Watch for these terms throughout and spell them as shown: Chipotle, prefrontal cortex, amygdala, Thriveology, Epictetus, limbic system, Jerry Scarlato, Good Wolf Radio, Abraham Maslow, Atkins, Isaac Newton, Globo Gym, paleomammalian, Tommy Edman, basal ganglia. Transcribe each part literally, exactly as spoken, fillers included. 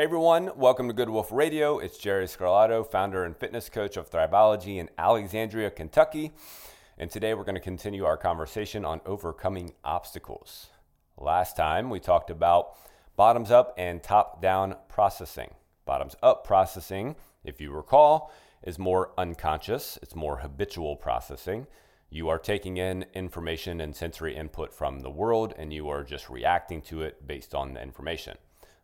Hey everyone, welcome to Good Wolf Radio. It's Jerry Scarlato, founder and fitness coach of Thriveology in Alexandria, Kentucky. And today we're going to continue our conversation on overcoming obstacles. Last time we talked about bottoms up and top down processing. Bottoms up processing, if you recall, is more unconscious. It's more habitual processing. You are taking in information and sensory input from the world, and you are just reacting to it based on the information.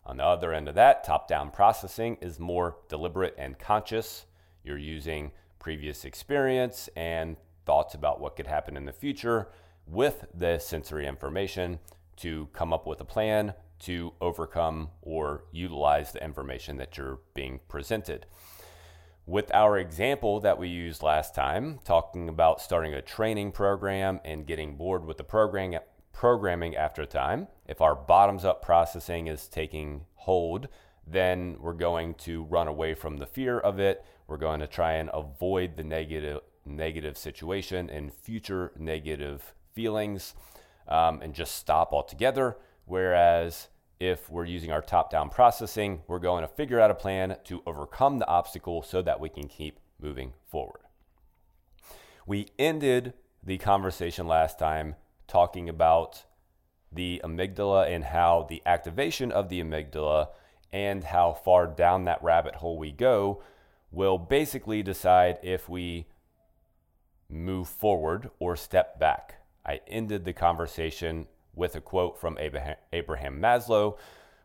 On the other end of that, top-down processing is more deliberate and conscious. You're using previous experience and thoughts about what could happen in the future with the sensory information to come up with a plan to overcome or utilize the information that you're being presented. With our example that we used last time, talking about starting a training program and getting bored with the program programming after time, if our bottoms-up processing is taking hold, then we're going to run away from the fear of it. We're going to try and avoid the negative negative situation and future negative feelings um, and just stop altogether. Whereas if we're using our top-down processing, we're going to figure out a plan to overcome the obstacle so that we can keep moving forward. We ended the conversation last time talking about the amygdala and how the activation of the amygdala and how far down that rabbit hole we go will basically decide if we move forward or step back. I ended the conversation with a quote from Abraham Maslow.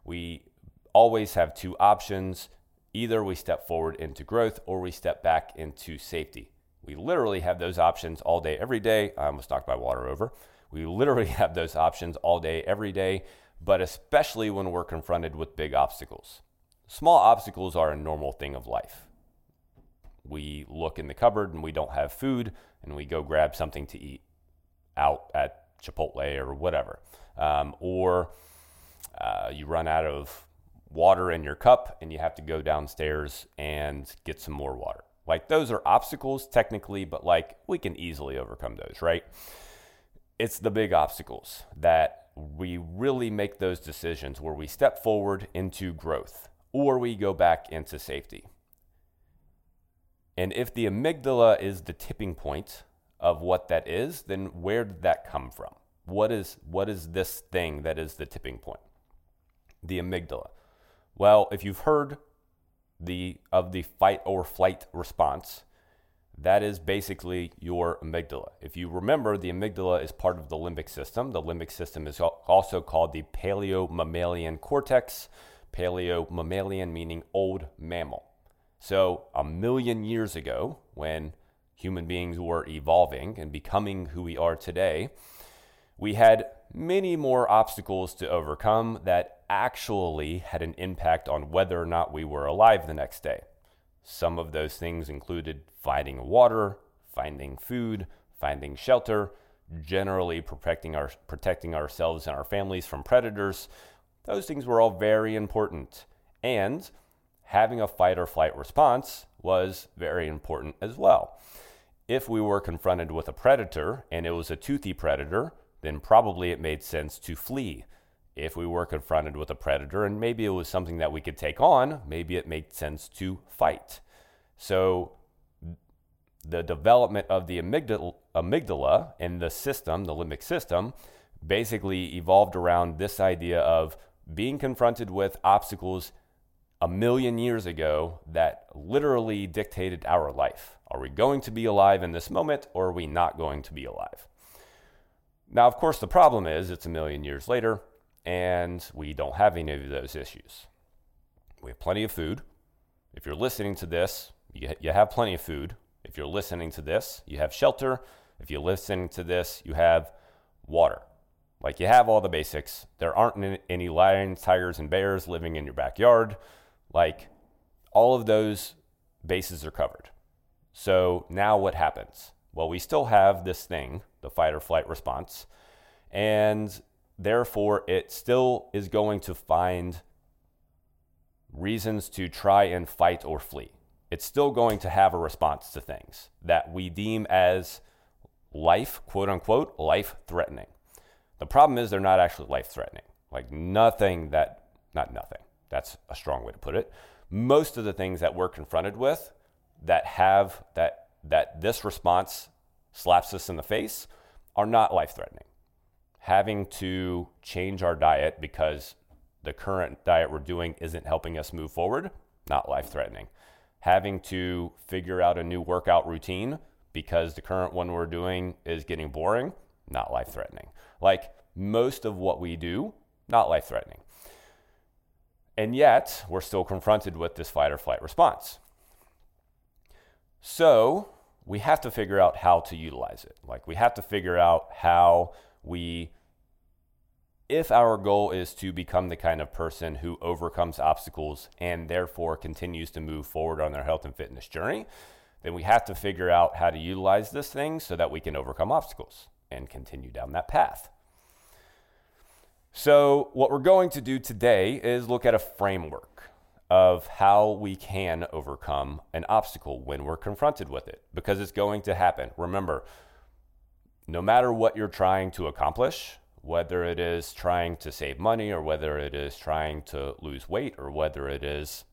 We always have two options. Either we step forward into growth or we step back into safety. We literally have those options all day, every day. I almost knocked my water over. We literally have those options all day, every day, but especially when we're confronted with big obstacles. Small obstacles are a normal thing of life. We look in the cupboard and we don't have food, and we go grab something to eat out at Chipotle or whatever. Um, or uh, you run out of water in your cup and you have to go downstairs and get some more water. Like, those are obstacles technically, but like, we can easily overcome those, right? It's the big obstacles that we really make those decisions where we step forward into growth or we go back into safety. And if the amygdala is the tipping point of what that is, then where did that come from? What is what is this thing that is the tipping point? The amygdala. Well, if you've heard the of the fight or flight response, that is basically your amygdala. If you remember, the amygdala is part of the limbic system. The limbic system is also called the paleomammalian cortex. Paleomammalian meaning old mammal. So a million years ago, when human beings were evolving and becoming who we are today, we had many more obstacles to overcome that actually had an impact on whether or not we were alive the next day. Some of those things included finding water, finding food, finding shelter, generally protecting our, protecting ourselves and our families from predators. Those things were all very important. And having a fight or flight response was very important as well. If we were confronted with a predator and it was a toothy predator, then probably it made sense to flee. If we were confronted with a predator and maybe it was something that we could take on, maybe it made sense to fight. So the development of the amygdala, amygdala and the system, the limbic system, basically evolved around this idea of being confronted with obstacles a million years ago that literally dictated our life. Are we going to be alive in this moment, or are we not going to be alive? Now, of course, the problem is it's a million years later and we don't have any of those issues. We have plenty of food. If you're listening to this, you, ha- you have plenty of food. If you're listening to this, you have shelter. If you're listening to this, you have water. Like, you have all the basics. There aren't any lions, tigers, and bears living in your backyard. Like, all of those bases are covered. So now what happens? Well, we still have this thing, the fight or flight response, and therefore it still is going to find reasons to try and fight or flee. It's still going to have a response to things that we deem as life, quote unquote, life-threatening. The problem is they're not actually life-threatening. Like, nothing that, not nothing. That's a strong way to put it. Most of the things that we're confronted with that have that that this response slaps us in the face are not life-threatening. Having to change our diet because the current diet we're doing isn't helping us move forward, not life-threatening. Having to figure out a new workout routine because the current one we're doing is getting boring, not life-threatening. Like most of what we do, not life-threatening. And yet, we're still confronted with this fight or flight response. So we have to figure out how to utilize it. Like we have to figure out how we, if our goal is to become the kind of person who overcomes obstacles and therefore continues to move forward on their health and fitness journey, then we have to figure out how to utilize this thing so that we can overcome obstacles and continue down that path. So what we're going to do today is look at a framework of how we can overcome an obstacle when we're confronted with it, because it's going to happen. Remember, no matter what you're trying to accomplish, whether it is trying to save money or whether it is trying to lose weight or whether it is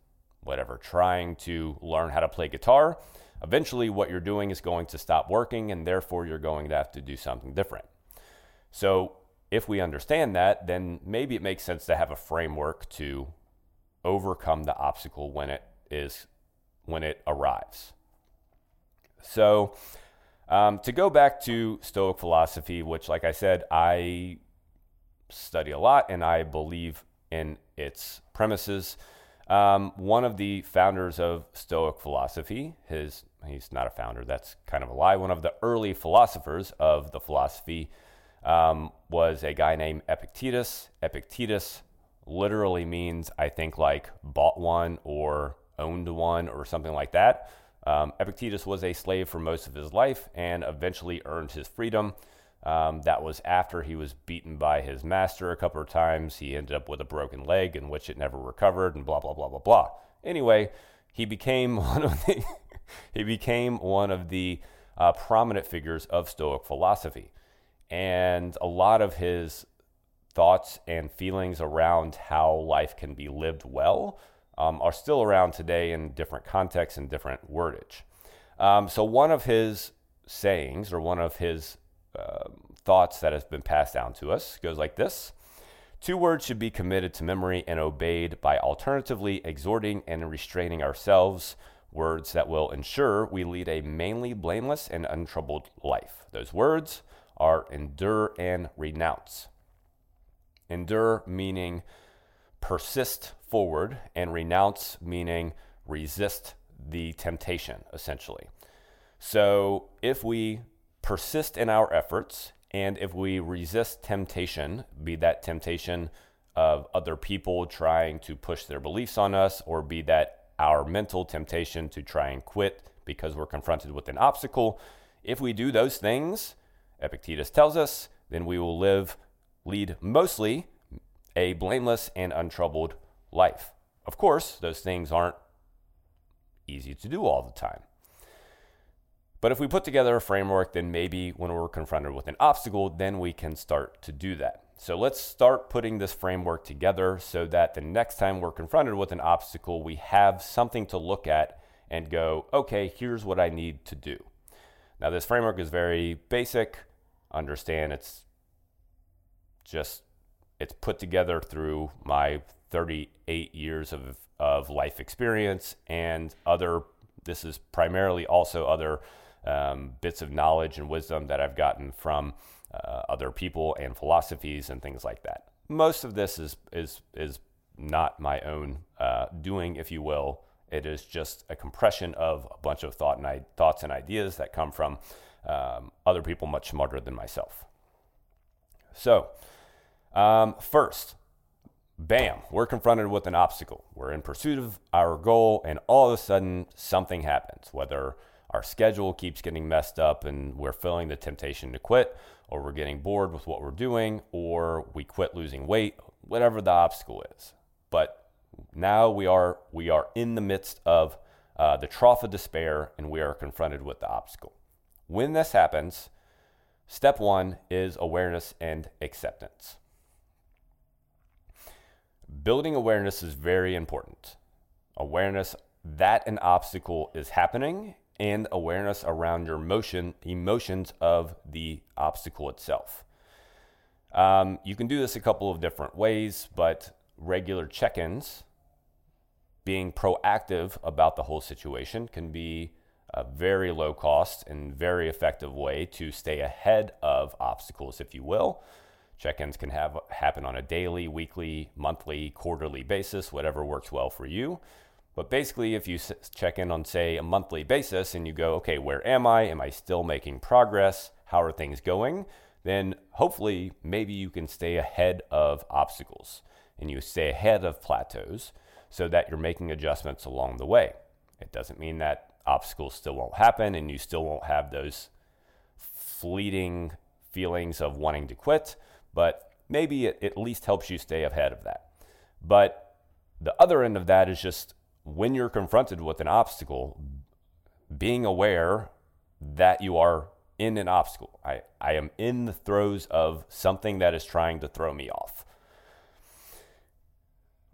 whatever, trying to learn how to play guitar, eventually what you're doing is going to stop working and therefore you're going to have to do something different. So if we understand that, then maybe it makes sense to have a framework to overcome the obstacle when it is, when it arrives. So um, to go back to Stoic philosophy, which, like I said, I study a lot and I believe in its premises. Um, one of the founders of Stoic philosophy, his he's not a founder, that's kind of a lie. One of the early philosophers of the philosophy um, was a guy named Epictetus. Epictetus literally means, I think, like bought one or owned one or something like that. Um, Epictetus was a slave for most of his life and eventually earned his freedom. Um, that was after he was beaten by his master a couple of times. He ended up with a broken leg in which it never recovered and blah, blah, blah, blah, blah. Anyway, he became one of the, he became one of the uh, prominent figures of Stoic philosophy. And a lot of his thoughts and feelings around how life can be lived well um, are still around today in different contexts and different wordage. Um, so one of his sayings or one of his uh, thoughts that has been passed down to us goes like this. Two words should be committed to memory and obeyed by alternatively exhorting and restraining ourselves, words that will ensure we lead a mainly blameless and untroubled life. Those words are endure and renounce. Endure meaning persist forward, and renounce meaning resist the temptation, essentially. So if we persist in our efforts and if we resist temptation, be that temptation of other people trying to push their beliefs on us, or be that our mental temptation to try and quit because we're confronted with an obstacle, if we do those things, Epictetus tells us, then we will live lead mostly a blameless and untroubled life. Of course, those things aren't easy to do all the time. But if we put together a framework, then maybe when we're confronted with an obstacle, then we can start to do that. So let's start putting this framework together so that the next time we're confronted with an obstacle, we have something to look at and go, okay, here's what I need to do. Now, this framework is very basic. Understand it's just, it's put together through my thirty-eight years of, of life experience and other, this is primarily also other um, bits of knowledge and wisdom that I've gotten from uh, other people and philosophies and things like that. Most of this is, is, is not my own uh, doing, if you will. It is just a compression of a bunch of thought and I, thoughts and ideas that come from um, other people much smarter than myself. So, Um, first, bam, we're confronted with an obstacle. We're in pursuit of our goal, and all of a sudden something happens, whether our schedule keeps getting messed up and we're feeling the temptation to quit, or we're getting bored with what we're doing, or we quit losing weight, whatever the obstacle is. But now we are, we are in the midst of uh, the trough of despair, and we are confronted with the obstacle. When this happens, step one is awareness and acceptance. Building awareness is very important. Awareness that an obstacle is happening and awareness around your motion, emotions of the obstacle itself. Um, you can do this a couple of different ways, but regular check-ins, being proactive about the whole situation, can be a very low cost and very effective way to stay ahead of obstacles, if you will. Check-ins can have happen on a daily, weekly, monthly, quarterly basis, whatever works well for you. But basically, if you check in on, say, a monthly basis and you go, okay, where am I? Am I still making progress? How are things going? Then hopefully, maybe you can stay ahead of obstacles and you stay ahead of plateaus so that you're making adjustments along the way. It doesn't mean that obstacles still won't happen and you still won't have those fleeting feelings of wanting to quit, but maybe it at least helps you stay ahead of that. But the other end of that is just when you're confronted with an obstacle, being aware that you are in an obstacle. I, I am in the throes of something that is trying to throw me off.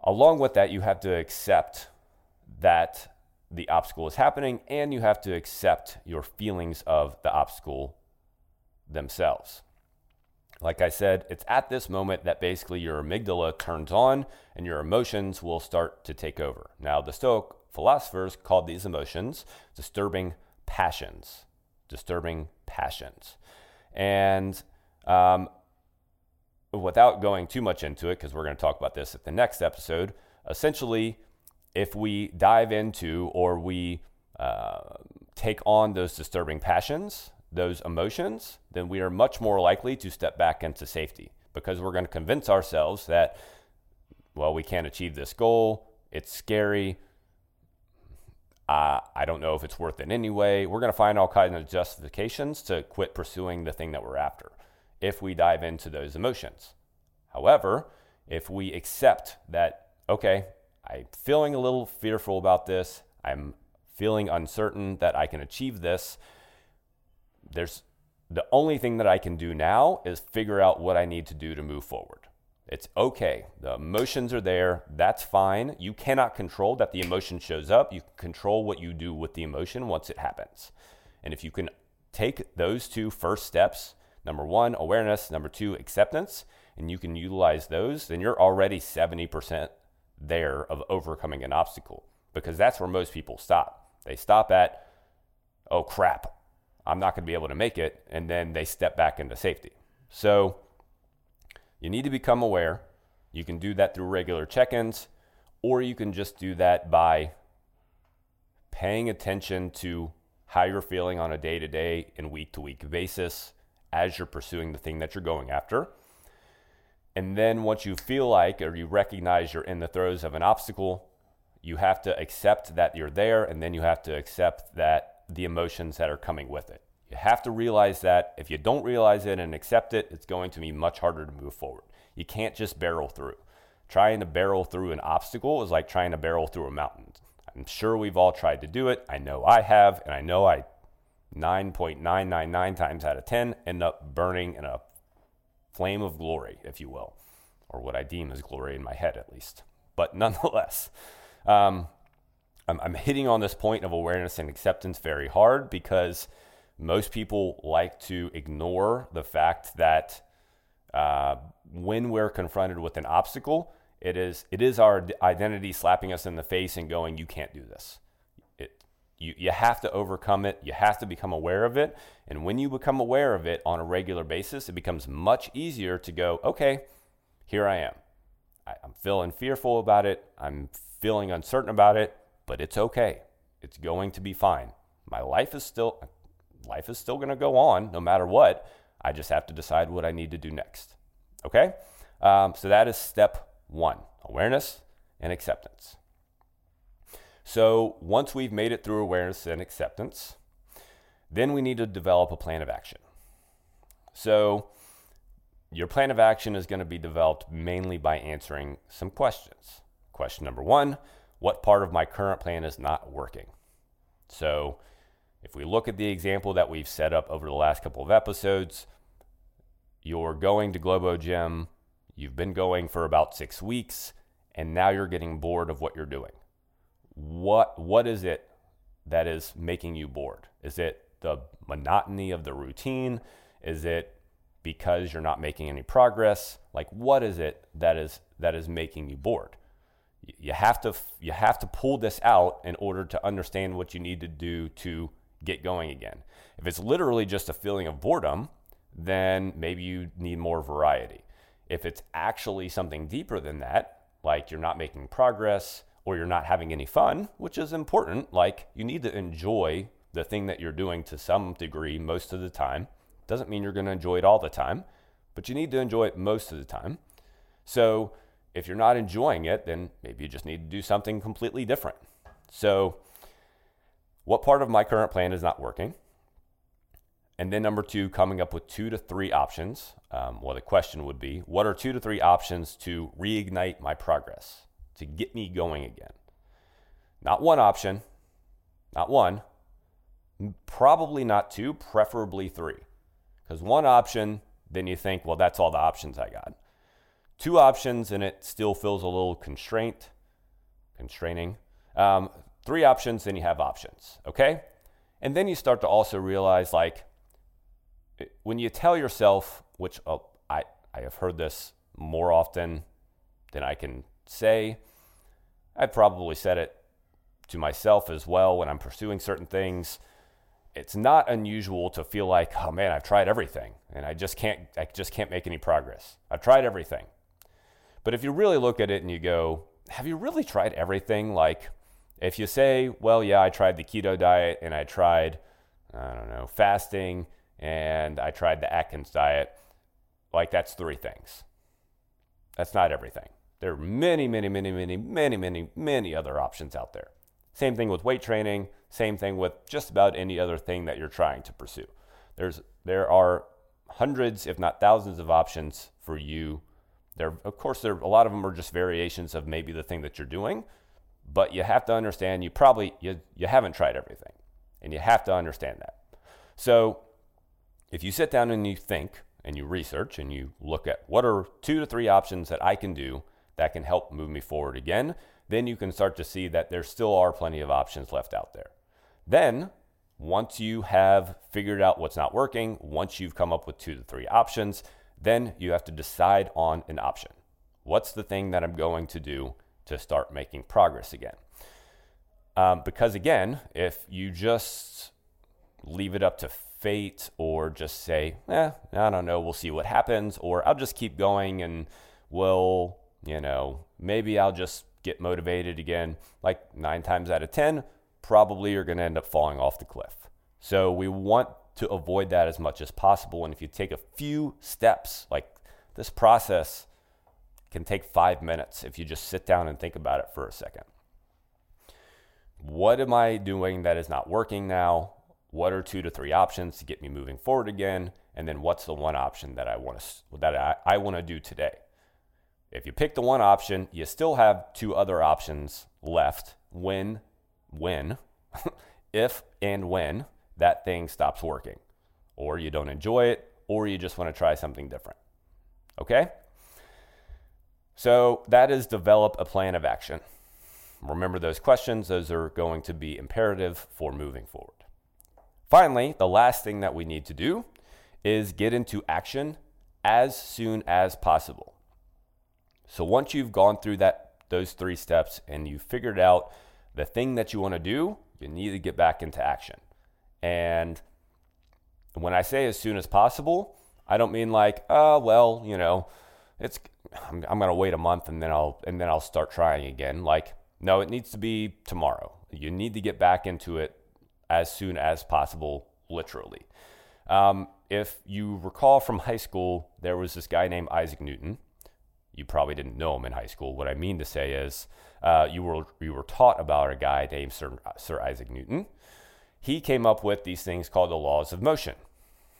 Along with that, you have to accept that the obstacle is happening and you have to accept your feelings of the obstacle themselves. Like I said, it's at this moment that basically your amygdala turns on and your emotions will start to take over. Now, the Stoic philosophers called these emotions disturbing passions, disturbing passions. And um, without going too much into it, because we're going to talk about this at the next episode, essentially, if we dive into or we uh, take on those disturbing passions, those emotions, then we are much more likely to step back into safety because we're going to convince ourselves that, well, we can't achieve this goal. It's scary. Uh, I don't know if it's worth it anyway. We're going to find all kinds of justifications to quit pursuing the thing that we're after if we dive into those emotions. However, if we accept that, okay, I'm feeling a little fearful about this. I'm feeling uncertain that I can achieve this. There's the only thing that I can do now is figure out what I need to do to move forward. It's okay. The emotions are there. That's fine. You cannot control that the emotion shows up. You control what you do with the emotion once it happens. And if you can take those two first steps, number one, awareness, number two, acceptance, and you can utilize those, then you're already seventy percent there of overcoming an obstacle because that's where most people stop. They stop at, oh crap, I'm not going to be able to make it, and then they step back into safety. So you need to become aware. You can do that through regular check-ins, or you can just do that by paying attention to how you're feeling on a day-to-day and week-to-week basis as you're pursuing the thing that you're going after. And then once you feel like or you recognize you're in the throes of an obstacle, you have to accept that you're there, and then you have to accept that the emotions that are coming with it. You have to realize that. If you don't realize it and accept it, it's going to be much harder to move forward. You can't just barrel through. Trying to barrel through an obstacle is like trying to barrel through a mountain. I'm sure we've all tried to do it. I know I have, and I know I nine point nine nine nine times out of ten end up burning in a flame of glory, if you will, or what I deem as glory in my head at least. But nonetheless, um, I'm hitting on this point of awareness and acceptance very hard because most people like to ignore the fact that uh, when we're confronted with an obstacle, it is it is our identity slapping us in the face and going, you can't do this. It, you, you have to overcome it. You have to become aware of it. And when you become aware of it on a regular basis, it becomes much easier to go, okay, here I am. I, I'm feeling fearful about it. I'm feeling uncertain about it. But it's okay. It's going to be fine. My life is still life is still going to go on no matter what. I just have to decide what I need to do next. Okay? Um, so that is step one, awareness and acceptance. So once we've made it through awareness and acceptance, then we need to develop a plan of action. So your plan of action is going to be developed mainly by answering some questions. Question number one, what part of my current plan is not working? So if we look at the example that we've set up over the last couple of episodes, you're going to Globo Gym, you've been going for about six weeks, and now you're getting bored of what you're doing. What what is it that is making you bored? Is it the monotony of the routine? Is it because you're not making any progress? Like, what is it that is that is making you bored? You have to you have to pull this out in order to understand what you need to do to get going again. If it's literally just a feeling of boredom, then maybe you need more variety. If it's actually something deeper than that, like you're not making progress or you're not having any fun, which is important, like you need to enjoy the thing that you're doing to some degree most of the time. Doesn't mean you're going to enjoy it all the time, but you need to enjoy it most of the time. So if you're not enjoying it, then maybe you just need to do something completely different. So what part of my current plan is not working? And then number two, coming up with two to three options. Um, well, the question would be, what are two to three options to reignite my progress, to get me going again? Not one option, not one, probably not two, preferably three. Because one option, then you think, well, that's all the options I got. Two options, and it still feels a little constraint, constraining. Um, three options, then you have options, okay? And then you start to also realize, like, when you tell yourself, which oh, I, I have heard this more often than I can say. I probably said it to myself as well when I'm pursuing certain things. It's not unusual to feel like, oh man, I've tried everything and I just can't, I just can't make any progress. I've tried everything. But if you really look at it and you go, have you really tried everything? Like, if you say, well, yeah, I tried the keto diet and I tried, I don't know, fasting, and I tried the Atkins diet, like that's three things. That's not everything. There are many, many, many, many, many, many, many other options out there. Same thing with weight training, same thing with just about any other thing that you're trying to pursue. There's there are hundreds, if not thousands, of options for you. There, of course, there a lot of them are just variations of maybe the thing that you're doing, but you have to understand you probably you, you haven't tried everything, and you have to understand that. So if you sit down and you think and you research and you look at what are two to three options that I can do that can help move me forward again, then you can start to see that there still are plenty of options left out there. Then once you have figured out what's not working, once you've come up with two to three options, then you have to decide on an option. What's the thing that I'm going to do to start making progress again? Um, because again, if you just leave it up to fate or just say, eh, I don't know, we'll see what happens, or I'll just keep going and we'll, you know, maybe I'll just get motivated again, like nine times out of ten, probably you're going to end up falling off the cliff. So we want to avoid that as much as possible. And if you take a few steps, like this process can take five minutes if you just sit down and think about it for a second. What am I doing that is not working now? What are two to three options to get me moving forward again? And then what's the one option that I want to that I, I want to do today? If you pick the one option, you still have two other options left when, when, if and when that thing stops working, or you don't enjoy it, or you just want to try something different. Okay? So that is develop a plan of action. Remember those questions. Those are going to be imperative for moving forward. Finally, the last thing that we need to do is get into action as soon as possible. So once you've gone through that, those three steps, and you've figured out the thing that you want to do, you need to get back into action. And when I say as soon as possible, I don't mean like, oh, well, you know, it's I'm, I'm going to wait a month and then I'll and then I'll start trying again. Like, no, it needs to be tomorrow. You need to get back into it as soon as possible, literally. Um, if you recall from high school, there was this guy named Isaac Newton. You probably didn't know him in high school. What I mean to say is uh, you were you were taught about a guy named Sir, Sir Isaac Newton. He came up with these things called the laws of motion.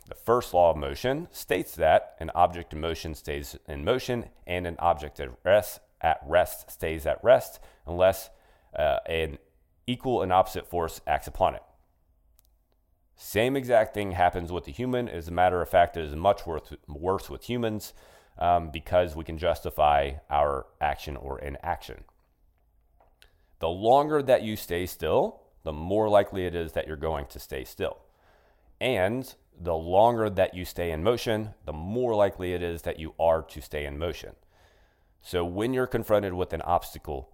The first law of motion states that an object in motion stays in motion and an object at rest, at rest stays at rest unless uh, an equal and opposite force acts upon it. Same exact thing happens with the human. As a matter of fact, it is much worse, worse with humans. um, because we can justify our action or inaction. The longer that you stay still, the more likely it is that you're going to stay still. And the longer that you stay in motion, the more likely it is that you are to stay in motion. So when you're confronted with an obstacle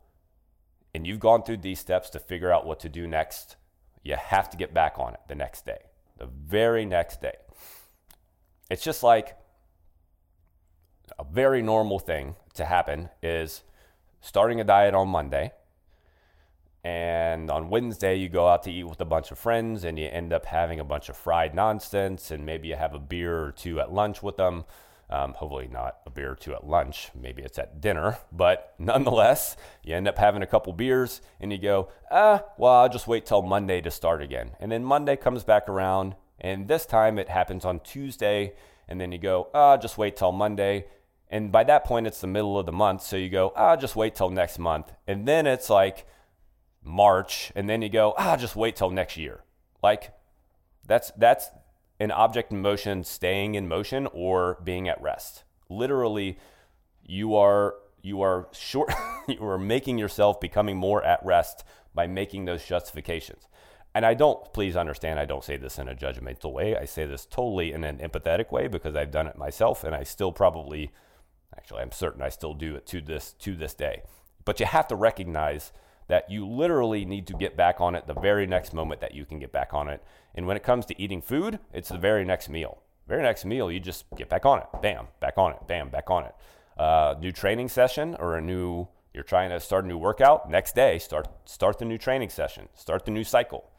and you've gone through these steps to figure out what to do next, you have to get back on it the next day, the very next day. It's just like a very normal thing to happen is starting a diet on Monday. And on Wednesday, you go out to eat with a bunch of friends and you end up having a bunch of fried nonsense. And maybe you have a beer or two at lunch with them. Um, hopefully not a beer or two at lunch. Maybe it's at dinner. But nonetheless, you end up having a couple beers and you go, ah, well, I'll just wait till Monday to start again. And then Monday comes back around. And this time it happens on Tuesday. And then you go, ah, just wait till Monday. And by that point, it's the middle of the month. So you go, ah, just wait till next month. And then it's like March, and then you go, ah, just wait till next year. Like that's that's an object in motion, staying in motion or being at rest. Literally, you are you are short you are making yourself becoming more at rest by making those justifications. And I don't please understand, I don't say this in a judgmental way. I say this totally in an empathetic way because I've done it myself, and I still probably actually I'm certain I still do it to this to this day. But you have to recognize that you literally need to get back on it the very next moment that you can get back on it. And when it comes to eating food, it's the very next meal. Very next meal, you just get back on it. Bam, back on it. Bam, back on it. Uh, new training session or a new, you're trying to start a new workout, next day, start start the new training session. Start the new cycle.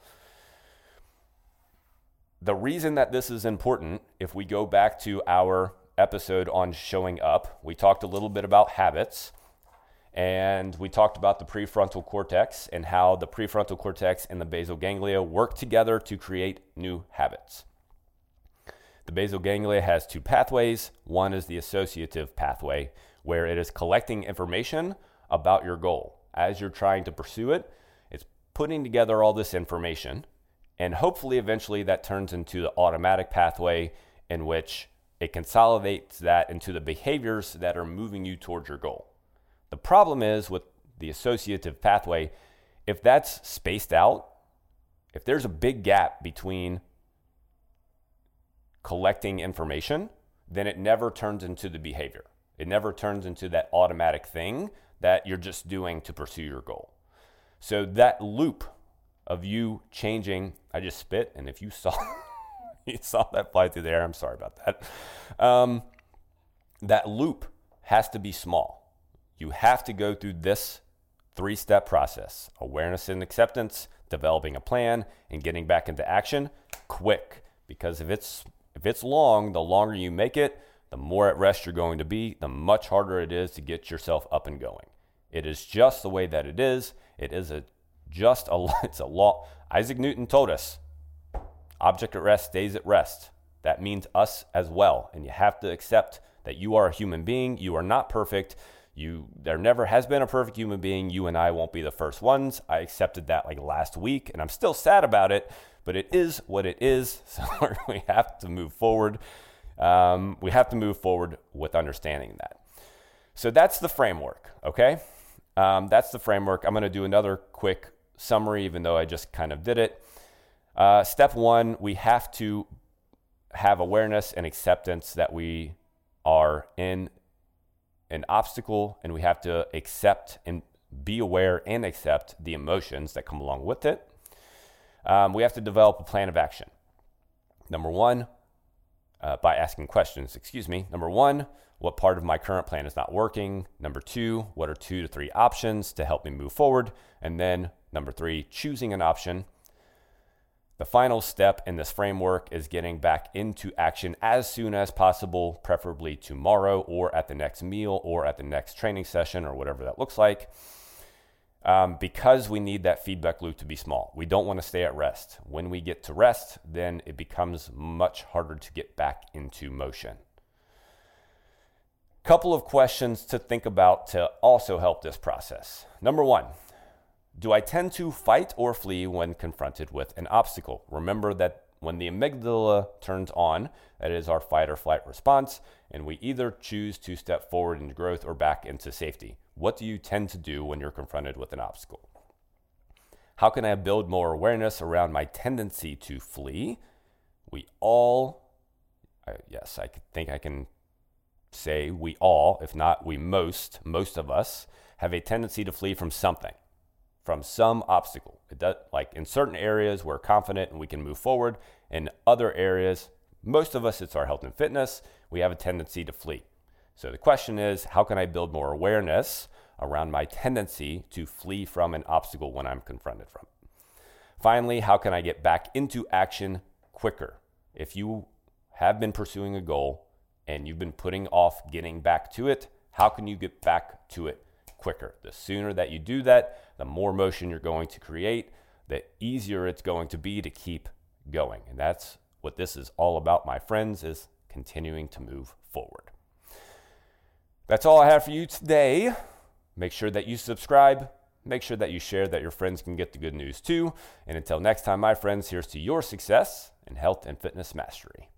The reason that this is important, if we go back to our episode on showing up, we talked a little bit about habits. And we talked about the prefrontal cortex and how the prefrontal cortex and the basal ganglia work together to create new habits. The basal ganglia has two pathways. One is the associative pathway, where it is collecting information about your goal. As you're trying to pursue it, it's putting together all this information. And hopefully, eventually, that turns into the automatic pathway in which it consolidates that into the behaviors that are moving you towards your goal. The problem is with the associative pathway, if that's spaced out, if there's a big gap between collecting information, then it never turns into the behavior. It never turns into that automatic thing that you're just doing to pursue your goal. So that loop of you changing, I just spit, and if you saw you saw that fly through the air, I'm sorry about that. Um, that loop has to be small. You have to go through this three-step process: awareness and acceptance, developing a plan, and getting back into action quick. Because if it's if it's long, the longer you make it, the more at rest you're going to be, the much harder it is to get yourself up and going. It is just the way that it is. It is a just a it's a law. Isaac Newton told us, object at rest stays at rest. That means us as well. And you have to accept that you are a human being. You are not perfect. You, there never has been a perfect human being. You and I won't be the first ones. I accepted that like last week, and I'm still sad about it, but it is what it is. So we have to move forward. Um, we have to move forward with understanding that. So that's the framework, okay? Um, that's the framework. I'm going to do another quick summary, even though I just kind of did it. Uh, step one, we have to have awareness and acceptance that we are in an obstacle, and we have to accept and be aware and accept the emotions that come along with it. Um, we have to develop a plan of action. Number one, uh, by asking questions, excuse me. Number one, what part of my current plan is not working? Number two, what are two to three options to help me move forward? And then number three, choosing an option. The final step in this framework is getting back into action as soon as possible, preferably tomorrow or at the next meal or at the next training session or whatever that looks like, um, because we need that feedback loop to be small. We don't want to stay at rest. When we get to rest, then it becomes much harder to get back into motion. Couple of questions to think about to also help this process. Number one, do I tend to fight or flee when confronted with an obstacle? Remember that When the amygdala turns on, that is our fight or flight response, and we either choose to step forward into growth or back into safety. What do you tend to do when you're confronted with an obstacle? How can I build more awareness around my tendency to flee? We all, I, yes, I think I can say we all, if not we most, most of us have a tendency to flee from something, from some obstacle. It does, like in certain areas, we're confident and we can move forward. In other areas, most of us, it's our health and fitness. We have a tendency to flee. So the question is, how can I build more awareness around my tendency to flee from an obstacle when I'm confronted from it? Finally, how can I get back into action quicker? If you have been pursuing a goal and you've been putting off getting back to it, how can you get back to it quicker? The sooner that you do that, the more motion you're going to create, the easier it's going to be to keep going. And that's what this is all about, my friends, is continuing to move forward. That's all I have for you today. Make sure that you subscribe. Make sure that you share, that your friends can get the good news too. And until next time, my friends, here's to your success in health and fitness mastery.